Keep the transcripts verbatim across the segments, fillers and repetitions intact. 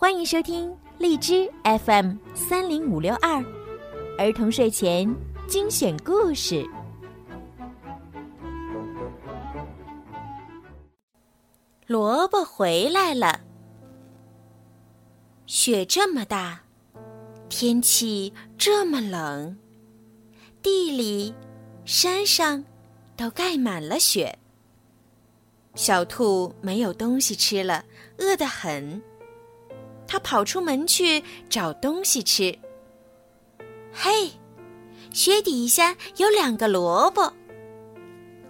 欢迎收听荔枝 F M 三零五六二儿童睡前精选故事。萝卜回来了。雪这么大，天气这么冷，地里、山上都盖满了雪。小兔没有东西吃了，饿得很。它跑出门去找东西吃。嘿，雪底下有两个萝卜。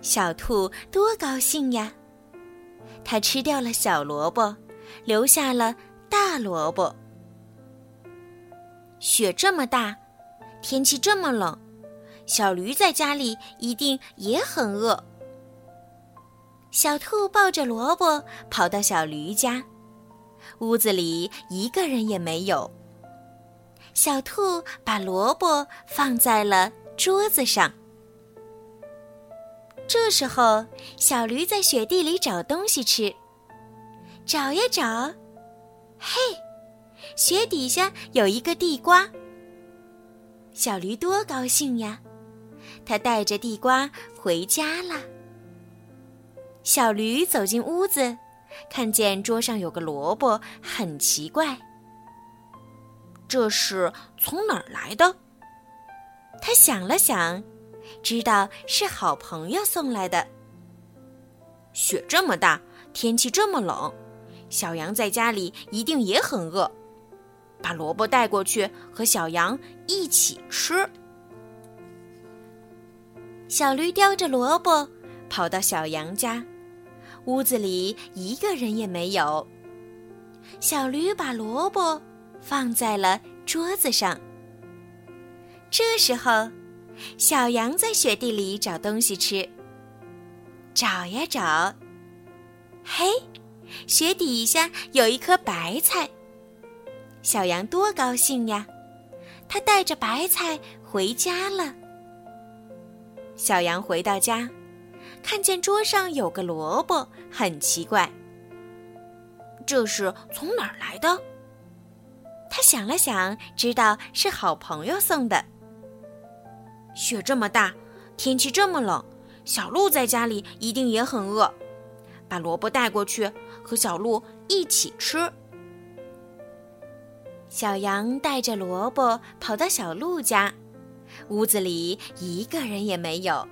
小兔多高兴呀！它吃掉了小萝卜，留下了大萝卜。雪这么大，天气这么冷，小驴在家里一定也很饿。小兔抱着萝卜跑到小驴家，屋子里一个人也没有。小兔把萝卜放在了桌子上。这时候，小驴在雪地里找东西吃，找呀找，嘿，雪底下有一个地瓜。小驴多高兴呀！它带着地瓜回家了。小驴走进屋子，看见桌上有个萝卜，很奇怪。这是从哪儿来的？它想了想，知道是好朋友送来的。雪这么大，天气这么冷，小羊在家里一定也很饿，把萝卜带过去和小羊一起吃。小驴叼着萝卜跑到小羊家，屋子里一个人也没有。小驴把萝卜放在了桌子上。这时候，小羊在雪地里找东西吃，找呀找，嘿，雪底下有一颗白菜。小羊多高兴呀！它带着白菜回家了。小羊回到家，看见桌上有个萝卜，很奇怪。这是从哪儿来的？它想了想，知道是好朋友送的。雪这么大，天气这么冷，小鹿在家里一定也很饿，把萝卜带过去和小鹿一起吃。小羊带着萝卜跑到小鹿家，屋子里一个人也没有。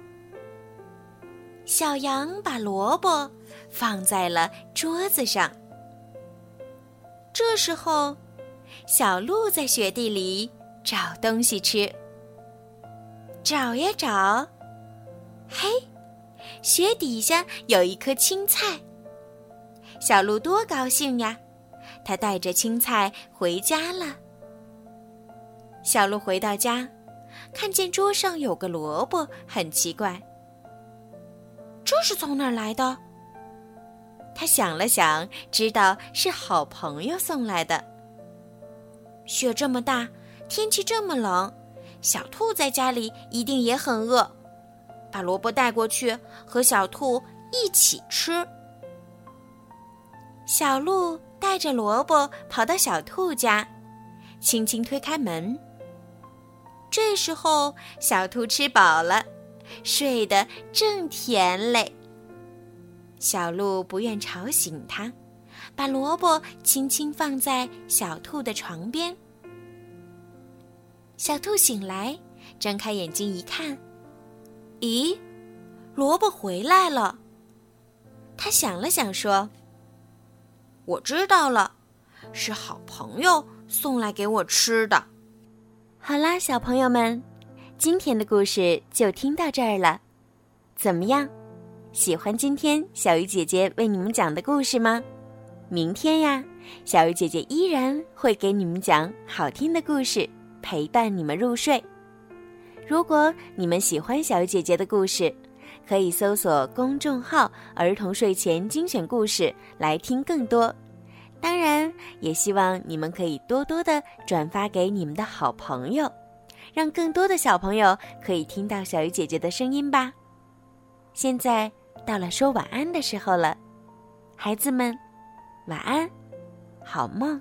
小羊把萝卜放在了桌子上。这时候，小鹿在雪地里找东西吃。找呀找，嘿，雪底下有一颗青菜。小鹿多高兴呀！它带着青菜回家了。小鹿回到家，看见桌上有个萝卜，很奇怪。这是从哪儿来的？它想了想，知道是好朋友送来的。雪这么大，天气这么冷，小兔在家里一定也很饿，把萝卜带过去和小兔一起吃。小鹿带着萝卜跑到小兔家，轻轻推开门。这时候，小兔吃饱了，睡得正甜嘞。小鹿不愿吵醒它，把萝卜轻轻放在小兔的床边。小兔醒来，睁开眼睛一看，咦，萝卜回来了。它想了想说，我知道了，是好朋友送来给我吃的。好啦，小朋友们，今天的故事就听到这儿了。怎么样？喜欢今天小鱼姐姐为你们讲的故事吗？明天呀，小鱼姐姐依然会给你们讲好听的故事，陪伴你们入睡。如果你们喜欢小鱼姐姐的故事，可以搜索公众号儿童睡前精选故事来听更多。当然也希望你们可以多多的转发给你们的好朋友，让更多的小朋友可以听到小鱼姐姐的声音吧。现在到了说晚安的时候了，孩子们晚安，好梦。